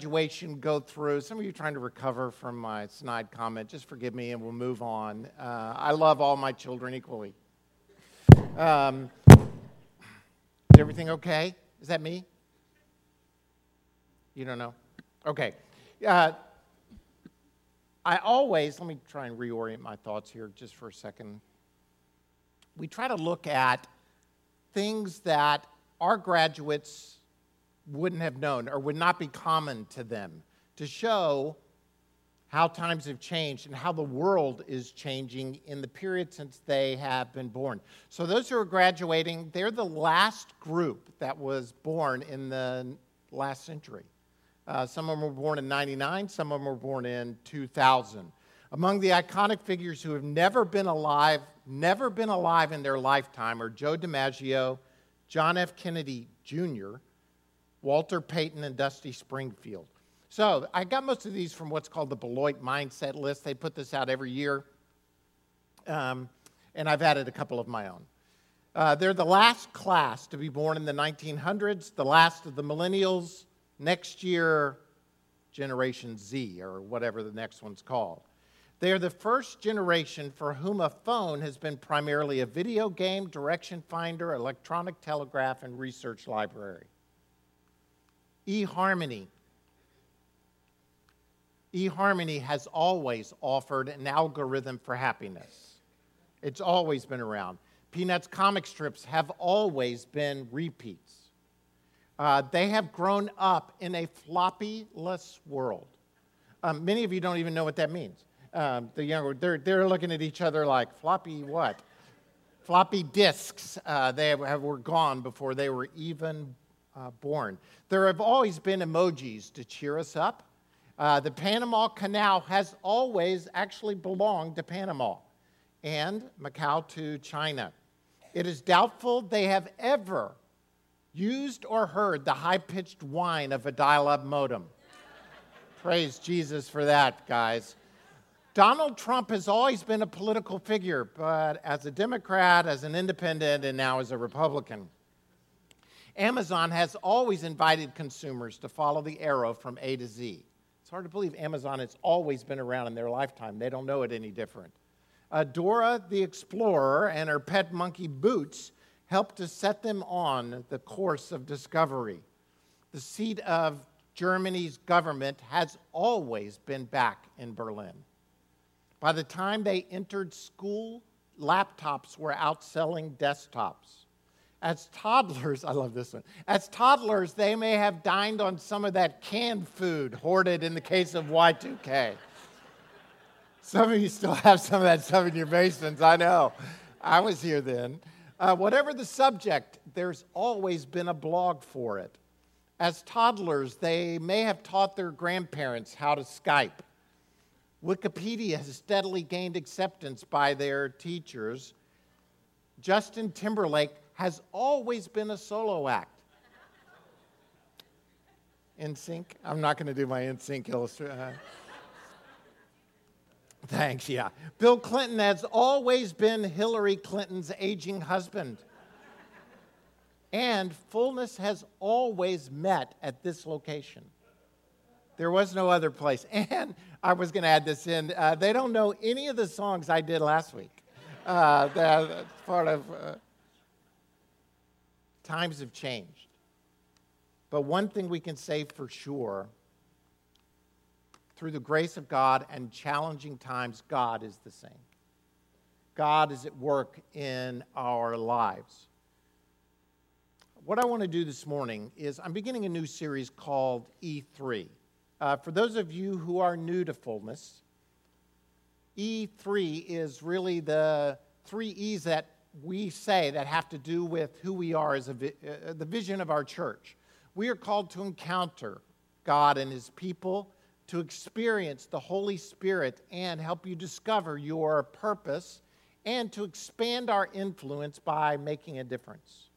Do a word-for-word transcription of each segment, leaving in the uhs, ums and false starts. graduation go through. Some of you are trying to recover from my snide comment. Just forgive me and we'll move on. Uh, I love all my children equally. Um, is everything okay? Is that me? You don't know? Okay. Uh, I always, let me try and reorient my thoughts here just for a second. We try to look at things that our graduates wouldn't have known or would not be common to them to show how times have changed and how the world is changing in the period since they have been born. So those who are graduating, they're the last group that was born in the last century. Uh, some of them were born in ninety-nine, some of them were born in two thousand. Among the iconic figures who have never been alive, never been alive in their lifetime are Joe DiMaggio, John F. Kennedy Junior, Walter Payton, and Dusty Springfield. So I got most of these from what's called the Beloit Mindset List. They put this out every year, um, and I've added a couple of my own. Uh, they're the last class to be born in the nineteen hundreds, the last of the millennials. Next year, Generation Z, or whatever the next one's called. They are the first generation for whom a phone has been primarily a video game, direction finder, electronic telegraph, and research library. E-Harmony. E-Harmony has always offered an algorithm for happiness. It's always been around. Peanuts comic strips have always been repeats. Uh, they have grown up in a floppy-less world. Um, many of you don't even know what that means. Um, the younger, they're, they're looking at each other like, floppy what? Floppy disks. Uh, they have, have, were gone before they were even Uh, born. There have always been emojis to cheer us up. Uh, the Panama Canal has always actually belonged to Panama and Macau to China. It is doubtful they have ever used or heard the high-pitched whine of a dial-up modem. Praise Jesus for that, guys. Donald Trump has always been a political figure, but as a Democrat, as an independent, and now as a Republican. Amazon has always invited consumers to follow the arrow from A to Z. It's hard to believe Amazon has always been around in their lifetime. They don't know it any different. Uh, Dora the Explorer and her pet monkey Boots helped to set them on the course of discovery. The seat of Germany's government has always been back in Berlin. By the time they entered school, laptops were outselling desktops. As toddlers, I love this one. As toddlers, they may have dined on some of that canned food hoarded in the case of Y two K. Some of you still have some of that stuff in your basements, I know. I was here then. Uh, whatever the subject, there's always been a blog for it. As toddlers, they may have taught their grandparents how to Skype. Wikipedia has steadily gained acceptance by their teachers. Justin Timberlake has always been a solo act. N sync? I'm not going to do my N sync illustration. Uh, thanks, yeah. Bill Clinton has always been Hillary Clinton's aging husband. And Fullness has always met at this location. There was no other place. And I was going to add this in. Uh, they don't know any of the songs I did last week. Uh, that's part of... Uh, Times have changed. But one thing we can say for sure, through the grace of God and challenging times, God is the same. God is at work in our lives. What I want to do this morning is I'm beginning a new series called E three. Uh, for those of you who are new to Fullness, E three is really the three E's that we say that have to do with who we are as a vi- uh, the vision of our church. We are called to encounter God and His people, to experience the Holy Spirit and help you discover your purpose, and to expand our influence by making a difference.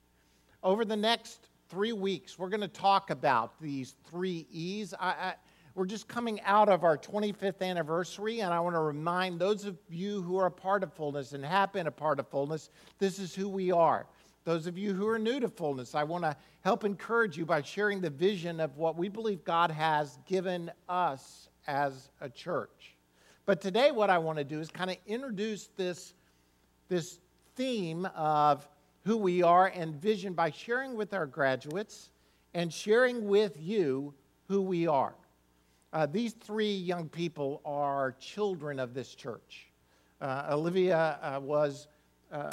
Over the next three weeks, we're going to talk about these three E's. I, I, we're just coming out of our twenty-fifth anniversary, and I want to remind those of you who are a part of Fullness and have been a part of Fullness, this is who we are. Those of you who are new to Fullness, I want to help encourage you by sharing the vision of what we believe God has given us as a church. But today what I want to do is kind of introduce this, this theme of who we are and vision by sharing with our graduates and sharing with you who we are. Uh, these three young people are children of this church. Uh, Olivia uh, was... Uh,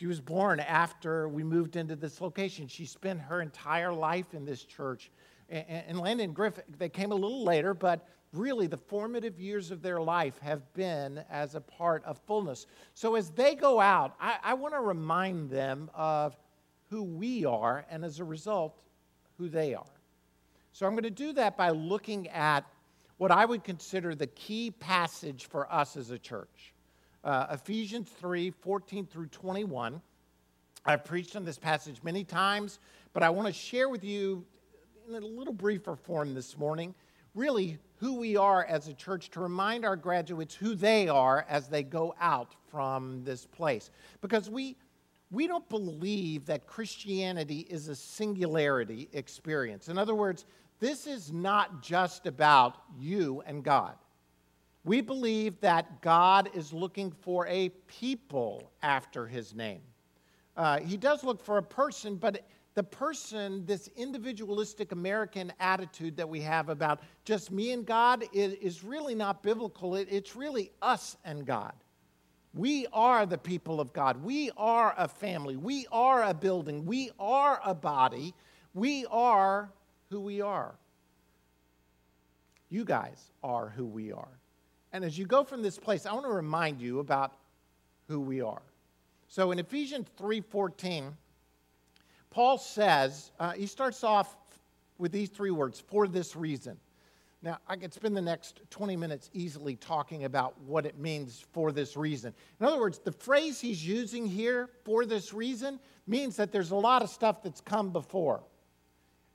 She was born after we moved into this location. She spent her entire life in this church. And Landon Griffith, they came a little later, but really the formative years of their life have been as a part of Fullness. So as they go out, I, I want to remind them of who we are and as a result, who they are. So I'm going to do that by looking at what I would consider the key passage for us as a church. Uh, Ephesians three, fourteen through twenty-one. I've preached on this passage many times, but I want to share with you in a little briefer form this morning, really who we are as a church to remind our graduates who they are as they go out from this place. Because we, we don't believe that Christianity is a singularity experience. In other words, this is not just about you and God. We believe that God is looking for a people after his name. Uh, he does look for a person, but the person, this individualistic American attitude that we have about just me and God is, is really not biblical. It, it's really us and God. We are the people of God. We are a family. We are a building. We are a body. We are who we are. You guys are who we are. And as you go from this place, I want to remind you about who we are. So in Ephesians three fourteen, Paul says, uh, he starts off with these three words, for this reason. Now, I could spend the next twenty minutes easily talking about what it means for this reason. In other words, the phrase he's using here, for this reason, means that there's a lot of stuff that's come before.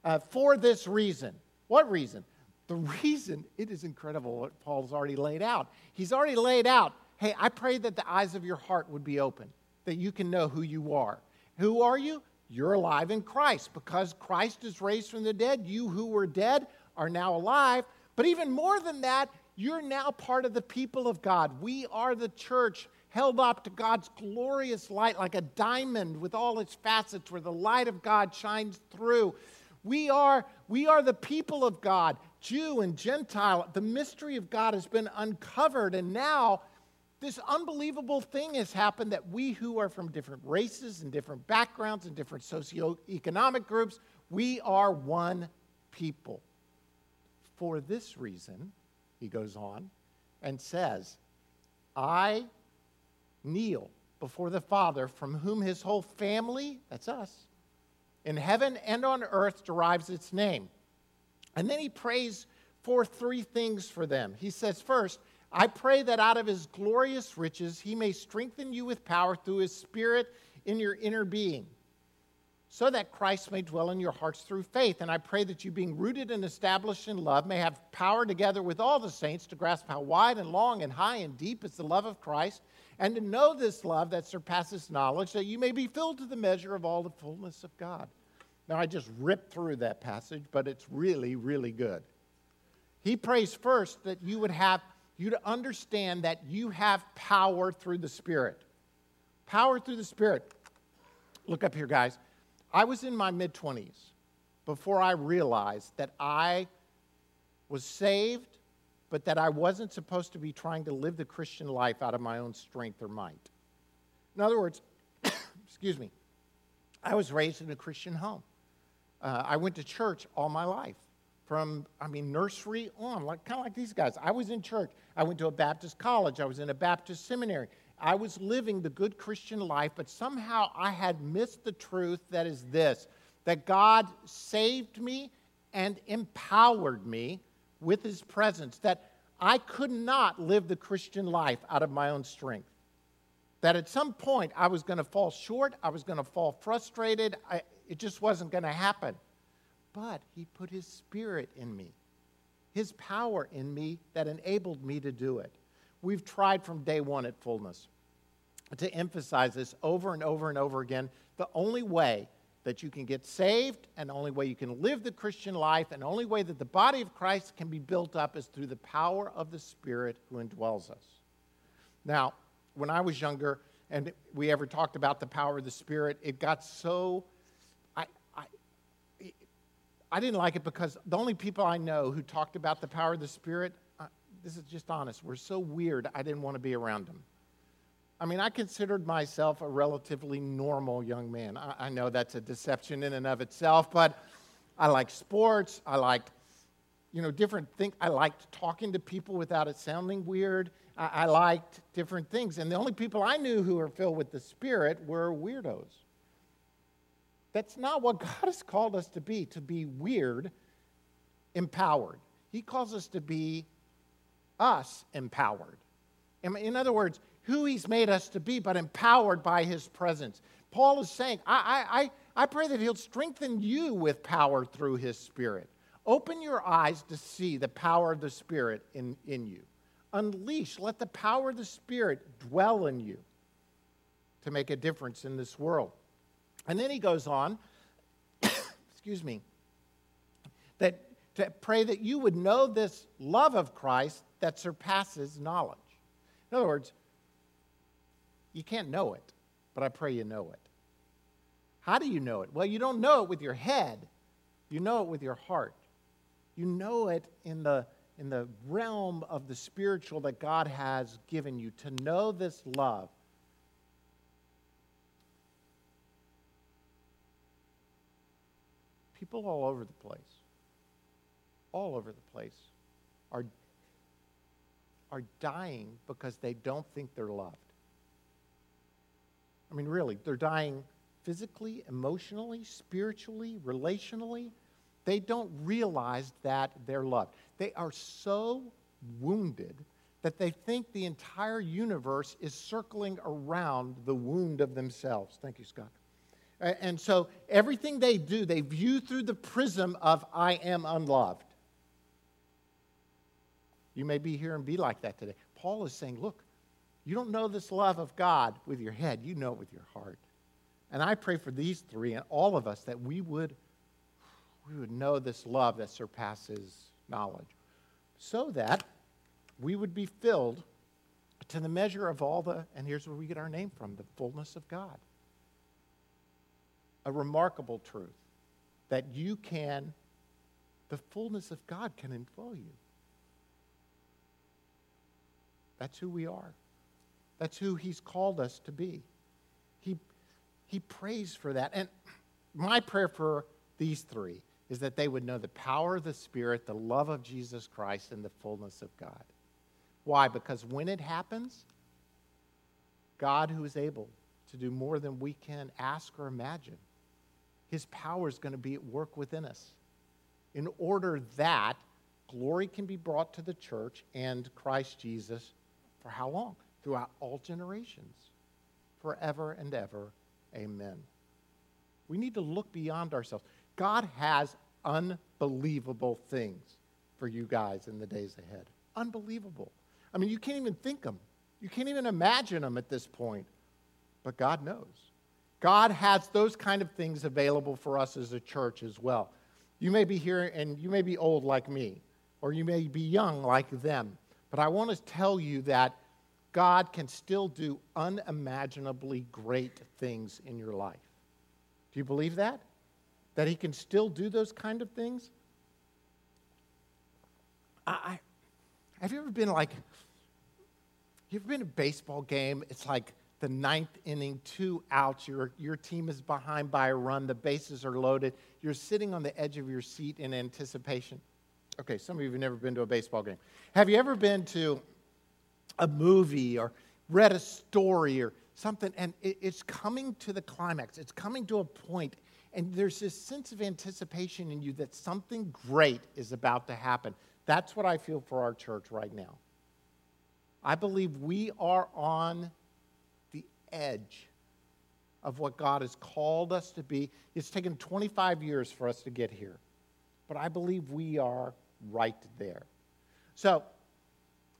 Uh, for this reason. What reason? The reason, it is incredible what Paul's already laid out. He's already laid out, hey, I pray that the eyes of your heart would be open, that you can know who you are. Who are you? You're alive in Christ. Because Christ is raised from the dead, you who were dead are now alive. But even more than that, you're now part of the people of God. We are the church held up to God's glorious light like a diamond with all its facets where the light of God shines through. We are, we are the people of God. Jew and Gentile, the mystery of God has been uncovered, and now this unbelievable thing has happened that we who are from different races and different backgrounds and different socioeconomic groups, we are one people. For this reason, he goes on and says, I kneel before the Father from whom his whole family, that's us, in heaven and on earth derives its name. And then he prays for three things for them. He says, first, I pray that out of his glorious riches he may strengthen you with power through his Spirit in your inner being, so that Christ may dwell in your hearts through faith. And I pray that you, being rooted and established in love, may have power together with all the saints to grasp how wide and long and high and deep is the love of Christ, and to know this love that surpasses knowledge, that you may be filled to the measure of all the fullness of God. Now, I just ripped through that passage, but it's really, really good. He prays first that you would have, you to understand that you have power through the Spirit. Power through the Spirit. Look up here, guys. I was in my mid-twenties before I realized that I was saved, but that I wasn't supposed to be trying to live the Christian life out of my own strength or might. In other words, excuse me, I was raised in a Christian home. Uh, I went to church all my life, from, I mean, nursery on, like kind of like these guys. I was in church. I went to a Baptist college. I was in a Baptist seminary. I was living the good Christian life, but somehow I had missed the truth that is this, that God saved me and empowered me with his presence, that I could not live the Christian life out of my own strength. That at some point I was going to fall short, I was going to fall frustrated, I, it just wasn't going to happen. But he put his Spirit in me, his power in me that enabled me to do it. We've tried from day one at Fullness to emphasize this over and over and over again. The only way that you can get saved, and the only way you can live the Christian life, and the only way that the body of Christ can be built up is through the power of the Spirit who indwells us. Now, when I was younger, and we ever talked about the power of the Spirit, it got so, I, I, I didn't like it because the only people I know who talked about the power of the Spirit, uh, this is just honest, were so weird, I didn't want to be around them. I mean, I considered myself a relatively normal young man. I, I know that's a deception in and of itself, but I liked sports. I liked, you know, different things. I liked talking to people without it sounding weird. I, I liked different things. And the only people I knew who were filled with the Spirit were weirdos. That's not what God has called us to be, to be weird, empowered. He calls us to be us empowered. In, in other words, who he's made us to be, but empowered by his presence. Paul is saying, I, I, I pray that he'll strengthen you with power through his Spirit. Open your eyes to see the power of the Spirit in, in you. Unleash, let the power of the Spirit dwell in you to make a difference in this world. And then he goes on, excuse me, that to pray that you would know this love of Christ that surpasses knowledge. In other words, you can't know it, but I pray you know it. How do you know it? Well, you don't know it with your head. You know it with your heart. You know it in the, in the realm of the spiritual that God has given you, to know this love. People all over the place, all over the place, are, are dying because they don't think they're loved. I mean, really, they're dying physically, emotionally, spiritually, relationally. They don't realize that they're loved. They are so wounded that they think the entire universe is circling around the wound of themselves. Thank you, Scott. And so everything they do, they view through the prism of, I am unloved. You may be here and be like that today. Paul is saying, look, you don't know this love of God with your head. You know it with your heart. And I pray for these three and all of us that we would, we would know this love that surpasses knowledge, so that we would be filled to the measure of all the, and here's where we get our name from, the fullness of God. A remarkable truth that you can, the fullness of God can inflow you. That's who we are. That's who he's called us to be. He, he prays for that. And my prayer for these three is that they would know the power of the Spirit, the love of Jesus Christ, and the fullness of God. Why? Because when it happens, God, who is able to do more than we can ask or imagine, his power is going to be at work within us in order that glory can be brought to the church and Christ Jesus for how long? Throughout all generations, forever and ever. Amen. We need to look beyond ourselves. God has unbelievable things for you guys in the days ahead. Unbelievable. I mean, you can't even think them. You can't even imagine them at this point. But God knows. God has those kind of things available for us as a church as well. You may be here and you may be old like me, or you may be young like them. But I want to tell you that God can still do unimaginably great things in your life. Do you believe that? That he can still do those kind of things? I, I have you ever been like, you ever been to a baseball game? It's like the ninth inning, two outs. Your, your team is behind by a run. The bases are loaded. You're sitting on the edge of your seat in anticipation. Okay, some of you have never been to a baseball game. Have you ever been to a movie or read a story or something, and it, it's coming to the climax. It's coming to a point, and there's this sense of anticipation in you that something great is about to happen. That's what I feel for our church right now. I believe we are on the edge of what God has called us to be. It's taken twenty-five years for us to get here, but I believe we are right there. So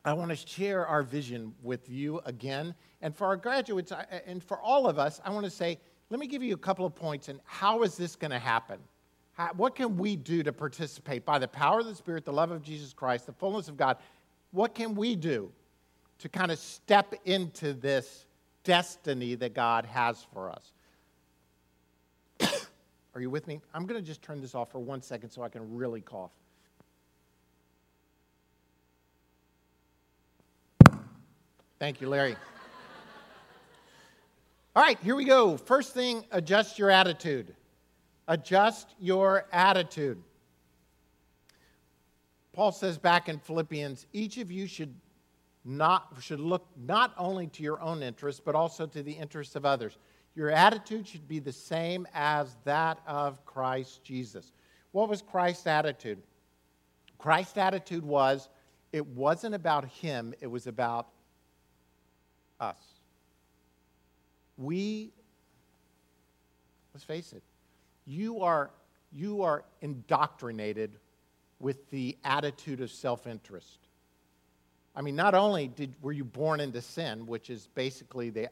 I want to share our vision with you again. And for our graduates and for all of us, I want to say, let me give you a couple of points and how is this going to happen? How, what can we do to participate by the power of the Spirit, the love of Jesus Christ, the fullness of God? What can we do to kind of step into this destiny that God has for us? Are you with me? I'm going to just turn this off for one second so I can really cough. Thank you, Larry. All right, here we go. First thing, adjust your attitude. Adjust your attitude. Paul says back in Philippians, each of you should not should look not only to your own interests, but also to the interests of others. Your attitude should be the same as that of Christ Jesus. What was Christ's attitude? Christ's attitude was, it wasn't about him, it was about us. We, let's face it, you are you are indoctrinated with the attitude of self-interest. I mean, not only did were you born into sin, which is basically the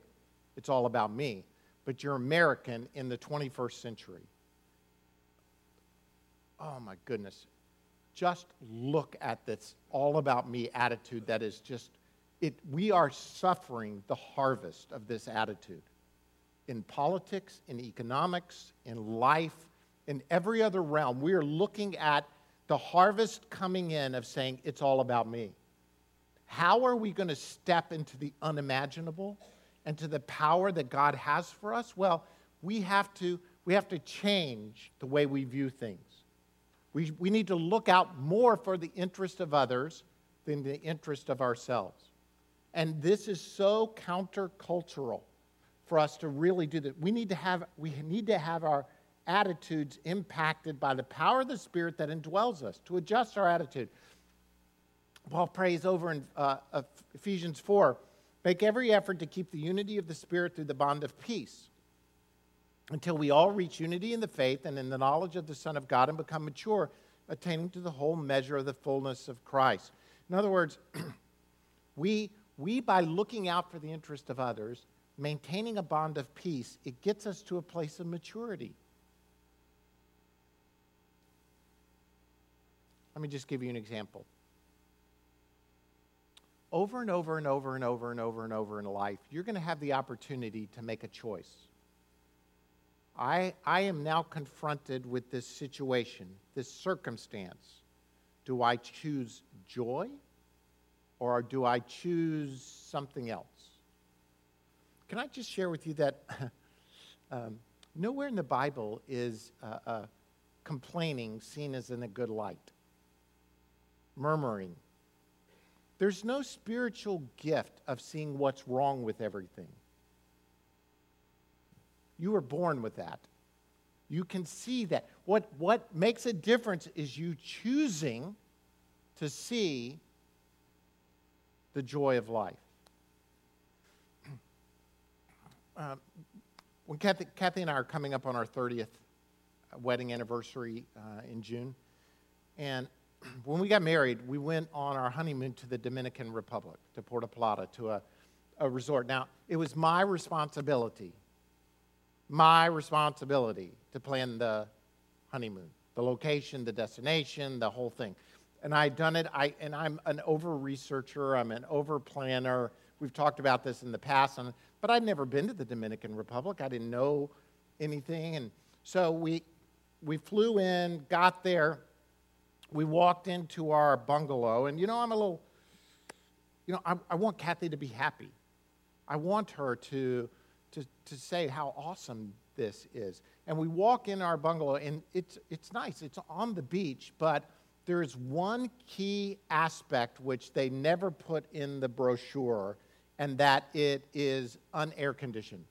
it's all about me, but you're American in the twenty-first century. Oh my goodness. Just look at this all about me attitude that is just It, we are suffering the harvest of this attitude in politics, in economics, in life, in every other realm. We are looking at the harvest coming in of saying, it's all about me. How are we going to step into the unimaginable and to the power that God has for us? Well, we have to, we have to change the way we view things. We, we need to look out more for the interest of others than the interest of ourselves. And this is so countercultural for us to really do that. We need to have we need to have our attitudes impacted by the power of the Spirit that indwells us to adjust our attitude. Paul prays over in uh, Ephesians four, make every effort to keep the unity of the Spirit through the bond of peace until we all reach unity in the faith and in the knowledge of the Son of God and become mature, attaining to the whole measure of the fullness of Christ. In other words, we... We, by looking out for the interest of others, maintaining a bond of peace, it gets us to a place of maturity. Let me just give you an example. Over and over and over and over and over and over in life, you're going to have the opportunity to make a choice. I, I am now confronted with this situation, this circumstance. Do I choose joy? Or do I choose something else? Can I just share with you that um, nowhere in the Bible is uh, uh, complaining seen as in a good light, murmuring. There's no spiritual gift of seeing what's wrong with everything. You were born with that. You can see that. What, what makes a difference is you choosing to see the joy of life. Uh, when Kathy, Kathy and I are coming up on our thirtieth wedding anniversary uh, in June, and when we got married, we went on our honeymoon to the Dominican Republic, to Puerto Plata, to a, a resort. Now, it was my responsibility, my responsibility to plan the honeymoon, the location, the destination, the whole thing. And I've done it, I, and I'm an over-researcher, I'm an over-planner. We've talked about this in the past, and, but I'd never been to the Dominican Republic. I didn't know anything. And so we we flew in, got there. We walked into our bungalow, and, you know, I'm a little, you know, I, I want Kathy to be happy. I want her to, to, to say how awesome this is. And we walk in our bungalow, and it's it's nice. It's on the beach, but there is one key aspect which they never put in the brochure, and that it is un-air-conditioned.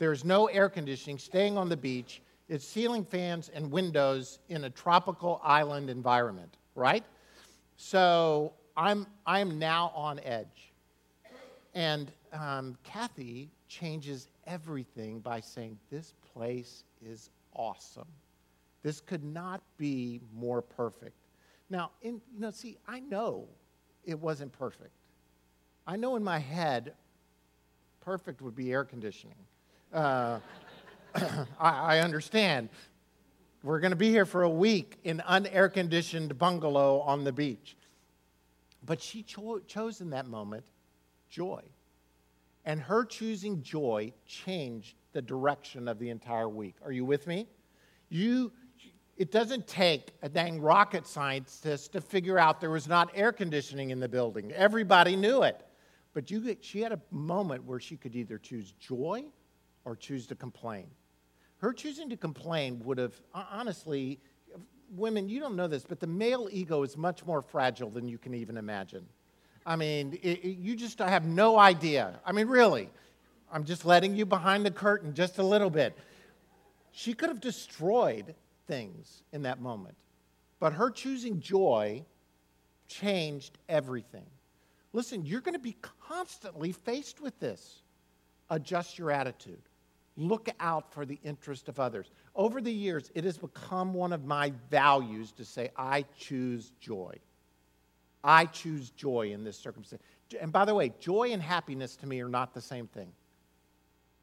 There's no air conditioning. Staying on the beach, it's ceiling fans and windows in a tropical island environment, right? So I'm I'm now on edge. And um, Kathy changes everything by saying, this place is awesome. This could not be more perfect. Now, in, you know, see, I know it wasn't perfect. I know in my head, perfect would be air conditioning. Uh, I, I understand. We're going to be here for a week in unair-conditioned bungalow on the beach. But she cho- chose in that moment joy. And her choosing joy changed the direction of the entire week. Are you with me? You, it doesn't take a dang rocket scientist to figure out there was not air conditioning in the building. Everybody knew it. But you, she had a moment where she could either choose joy or choose to complain. Her choosing to complain would have, honestly, women, you don't know this, but the male ego is much more fragile than you can even imagine. I mean, it, it, you just have no idea. I mean, really, I'm just letting you behind the curtain just a little bit. She could have destroyed things in that moment, but her choosing joy changed everything. Listen, you're going to be constantly faced with this. Adjust your attitude. Look out for the interest of others. Over the years, it has become one of my values to say, I choose joy. I choose joy in this circumstance. And by the way, joy and happiness to me are not the same thing.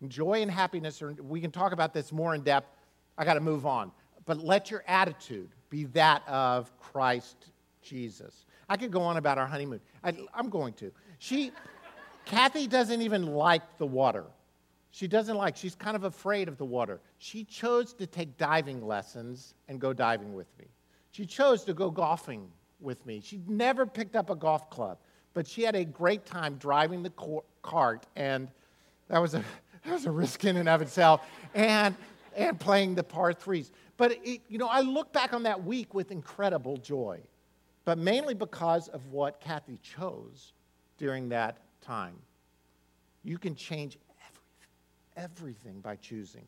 Joy and happiness are, we can talk about this more in depth. I got to move on. But let your attitude be that of Christ Jesus. I could go on about our honeymoon. I, I'm going to. She, Kathy doesn't even like the water. She doesn't like, she's kind of afraid of the water. She chose to take diving lessons and go diving with me. She chose to go golfing with me. She never picked up a golf club, but she had a great time driving the cor- cart, and that was a that was a risk in and of itself, and and playing the par threes. But it, you know, I look back on that week with incredible joy, but mainly because of what Kathy chose during that time. You can change everything, everything by choosing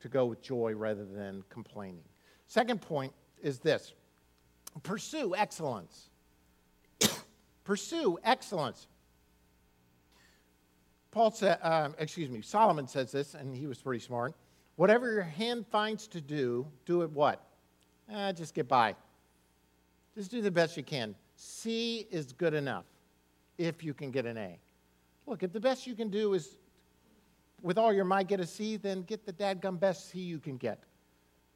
to go with joy rather than complaining. Second point is this. Pursue excellence. Pursue excellence. Paul said, uh, excuse me, Solomon says this, and he was pretty smart. Whatever your hand finds to do, do it what? Uh, just get by. Just do the best you can. C is good enough if you can get an A. Look, if the best you can do is, with all your might, get a C, then get the dadgum best C you can get.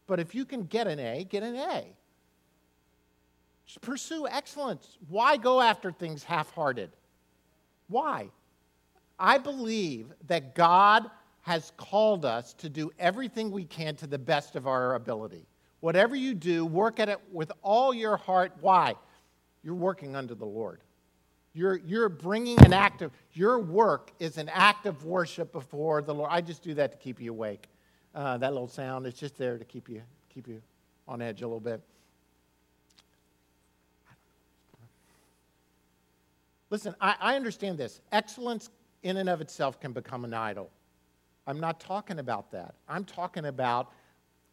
But if you can get an A, get an A. Pursue excellence. Why go after things half-hearted? Why? I believe that God has called us to do everything we can to the best of our ability. Whatever you do, work at it with all your heart. Why? You're working under the Lord. You're, you're bringing an act of, your work is an act of worship before the Lord. I just do that to keep you awake. Uh, that little sound, it's just there to keep you, keep you on edge a little bit. Listen, I, I understand this. Excellence in and of itself can become an idol. I'm not talking about that. I'm talking about,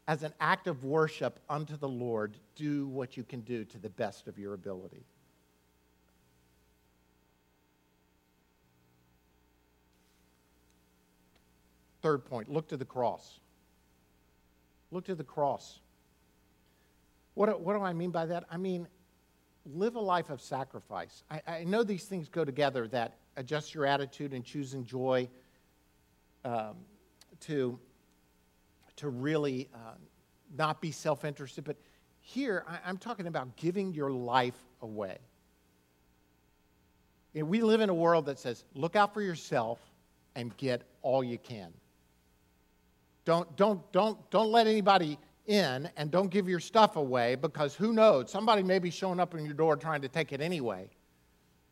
as an act of worship unto the Lord, do what you can do to the best of your ability. Third point, look to the cross. Look to the cross. What, what do I mean by that? I mean, live a life of sacrifice. I, I know these things go together, that adjust your attitude and choosing joy um, to, to really uh, not be self-interested. But here, I, I'm talking about giving your life away. And we live in a world that says, look out for yourself and get all you can. Don't, don't, don't, don't let anybody in, and don't give your stuff away, because who knows, somebody may be showing up on your door trying to take it anyway.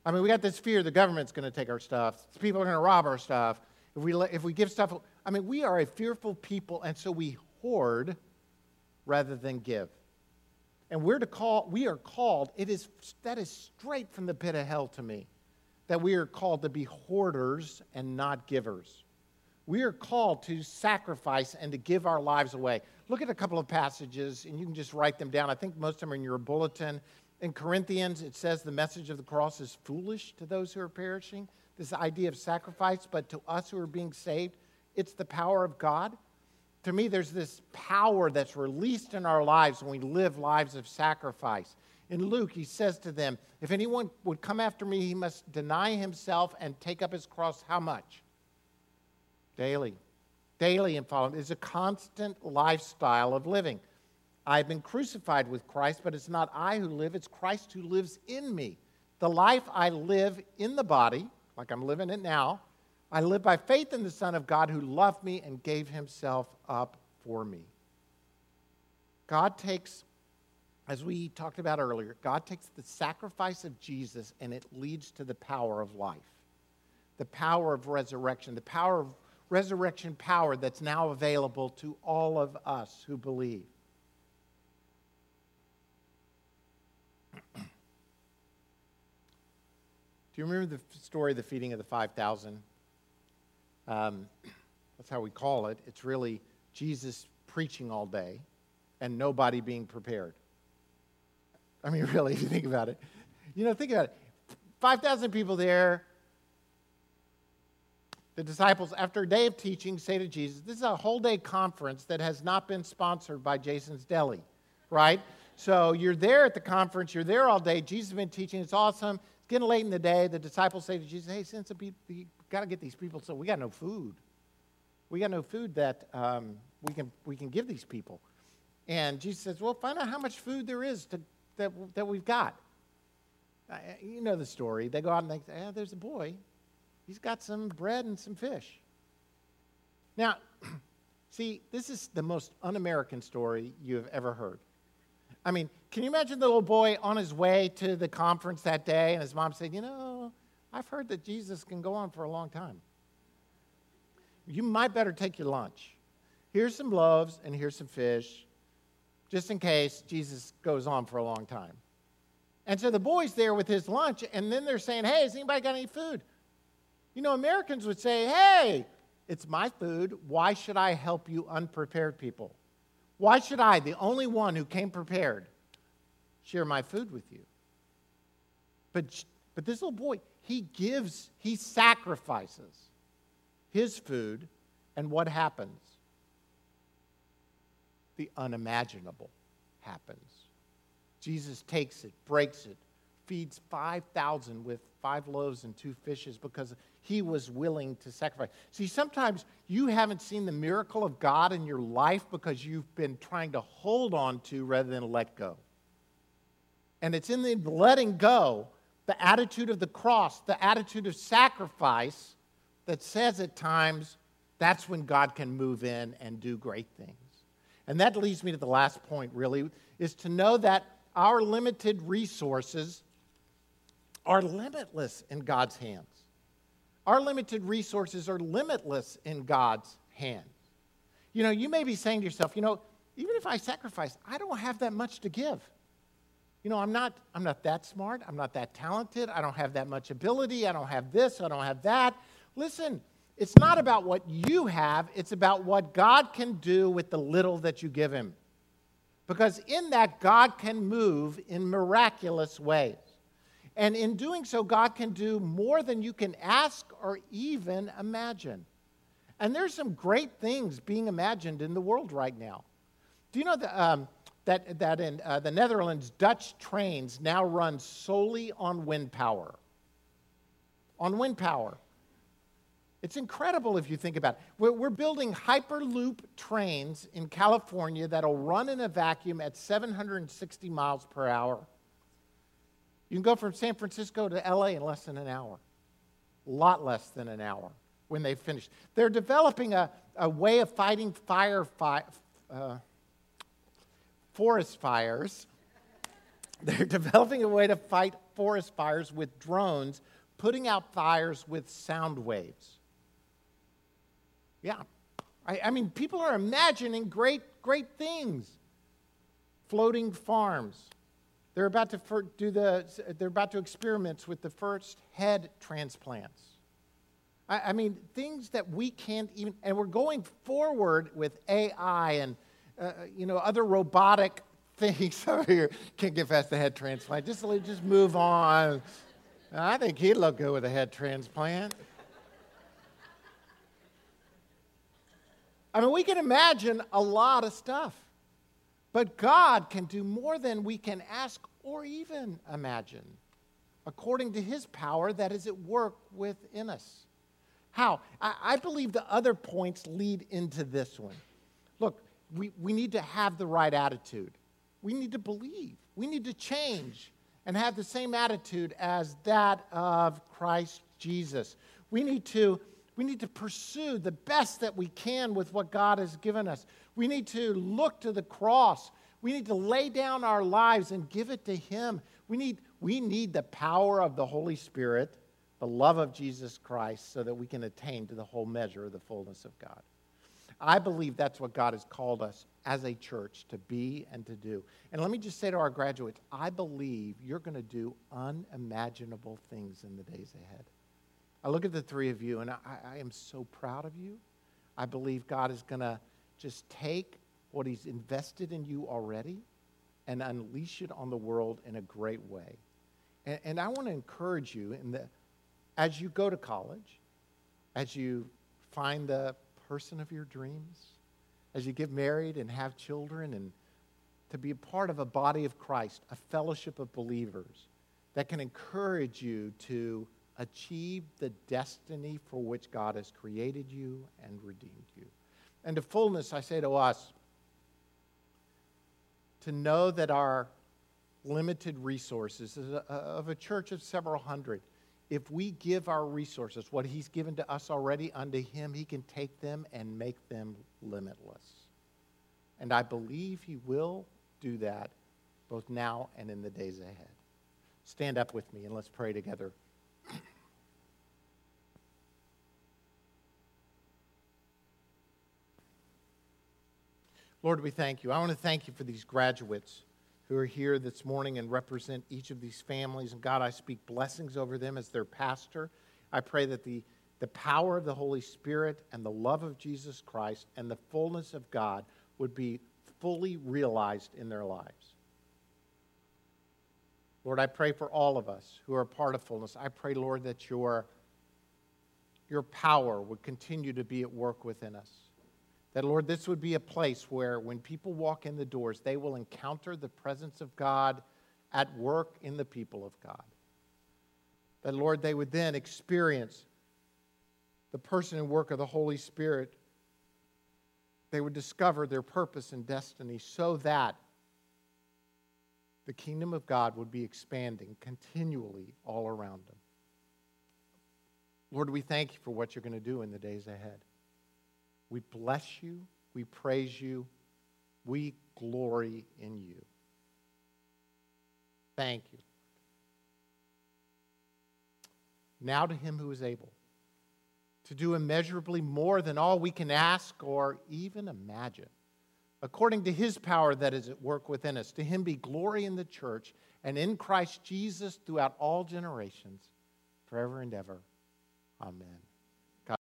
I mean, we got this fear the government's going to take our stuff, people are going to rob our stuff. If we if we give stuff, I mean, we are a fearful people, and so we hoard rather than give. And we're to call, we are called, it is that is straight from the pit of hell to me, that we are called to be hoarders and not givers. We are called to sacrifice and to give our lives away. Look at a couple of passages, and you can just write them down. I think most of them are in your bulletin. In Corinthians, it says the message of the cross is foolish to those who are perishing, this idea of sacrifice, but to us who are being saved, it's the power of God. To me, there's this power that's released in our lives when we live lives of sacrifice. In Luke, he says to them, if anyone would come after me, he must deny himself and take up his cross how much? Daily. Daily and follow him. It's a constant lifestyle of living. I've been crucified with Christ, but it's not I who live, it's Christ who lives in me. The life I live in the body, like I'm living it now, I live by faith in the Son of God who loved me and gave himself up for me. God takes, as we talked about earlier, God takes the sacrifice of Jesus and it leads to the power of life, the power of resurrection, the power of resurrection power that's now available to all of us who believe. Do you remember the story of the feeding of the five thousand? Um, that's how we call it. It's really Jesus preaching all day and nobody being prepared. I mean, really, if you think about it. You know, think about it. five thousand people there. The disciples, after a day of teaching, say to Jesus, this is a whole day conference that has not been sponsored by Jason's Deli, right? So you're there at the conference. You're there all day. Jesus has been teaching. It's awesome. It's getting late in the day. The disciples say to Jesus, hey, since we got to get these people, so we got no food. We got no food that um, we can we can give these people. And Jesus says, well, find out how much food there is to, that that we've got. Uh, you know the story. They go out and they say, oh, there's a boy. He's got some bread and some fish. Now, see, this is the most un-American story you have ever heard. I mean, can you imagine the little boy on his way to the conference that day and his mom said, you know, I've heard that Jesus can go on for a long time. You might better take your lunch. Here's some loaves and here's some fish, just in case Jesus goes on for a long time. And so the boy's there with his lunch, and then they're saying, hey, has anybody got any food? You know, Americans would say, hey, it's my food. Why should I help you unprepared people? Why should I, the only one who came prepared, share my food with you? But but this little boy, he gives, he sacrifices his food, and what happens? The unimaginable happens. Jesus takes it, breaks it, feeds five thousand with five loaves and two fishes because he was willing to sacrifice. See, sometimes you haven't seen the miracle of God in your life because you've been trying to hold on to rather than let go. And it's in the letting go, the attitude of the cross, the attitude of sacrifice that says at times that's when God can move in and do great things. And that leads me to the last point, really, is to know that our limited resources are limitless in God's hands. Our limited resources are limitless in God's hands. You know, you may be saying to yourself, you know, even if I sacrifice, I don't have that much to give. You know, I'm not, I'm not that smart. I'm not that talented. I don't have that much ability. I don't have this. I don't have that. Listen, it's not about what you have. It's about what God can do with the little that you give him. Because in that, God can move in miraculous ways. And in doing so, God can do more than you can ask or even imagine. And there's some great things being imagined in the world right now. Do you know that, um, that, that in uh, the Netherlands, Dutch trains now run solely on wind power? On wind power. It's incredible if you think about it. We're, we're building Hyperloop trains in California that'll run in a vacuum at seven hundred sixty miles per hour. You can go from San Francisco to L A in less than an hour, a lot less than an hour when they've finished. They're developing a, a way of fighting fire, fi- uh, forest fires. They're developing a way to fight forest fires with drones, putting out fires with sound waves. Yeah, I, I mean, people are imagining great, great things. Floating farms. They're about to fir- do the. They're about to experiment with the first head transplants. I, I mean, things that we can't even. And we're going forward with A I and uh, you know other robotic things over here. Can't get past the head transplant. Just just move on. I think he'd look good with a head transplant. I mean, we can imagine a lot of stuff, but God can do more than we can ask or even imagine, according to his power that is at work within us. How? I, I believe the other points lead into this one. Look, we, we need to have the right attitude. We need to believe. We need to change and have the same attitude as that of Christ Jesus. We need to we need to pursue the best that we can with what God has given us. We need to look to the cross. We need to lay down our lives and give it to him. We need we need the power of the Holy Spirit, the love of Jesus Christ, so that we can attain to the whole measure of the fullness of God. I believe that's what God has called us as a church to be and to do. And let me just say to our graduates, I believe you're going to do unimaginable things in the days ahead. I look at the three of you, and I, I am so proud of you. I believe God is going to just take what he's invested in you already and unleash it on the world in a great way. And, and I want to encourage you, in the, as you go to college, as you find the person of your dreams, as you get married and have children, and to be a part of a body of Christ, a fellowship of believers that can encourage you to achieve the destiny for which God has created you and redeemed you. And to fullness, I say to us, to know that our limited resources of a church of several hundred, if we give our resources, what he's given to us already unto him, he can take them and make them limitless. And I believe he will do that both now and in the days ahead. Stand up with me and let's pray together. Lord, we thank you. I want to thank you for these graduates who are here this morning and represent each of these families. And God, I speak blessings over them as their pastor. I pray that the, the power of the Holy Spirit and the love of Jesus Christ and the fullness of God would be fully realized in their lives. Lord, I pray for all of us who are part of fullness. I pray, Lord, that your, your power would continue to be at work within us. That, Lord, this would be a place where when people walk in the doors, they will encounter the presence of God at work in the people of God. That, Lord, they would then experience the person and work of the Holy Spirit. They would discover their purpose and destiny so that the kingdom of God would be expanding continually all around them. Lord, we thank you for what you're going to do in the days ahead. We bless you, we praise you, we glory in you. Thank you. Now to him who is able to do immeasurably more than all we can ask or even imagine, according to his power that is at work within us, to him be glory in the church and in Christ Jesus throughout all generations, forever and ever. Amen.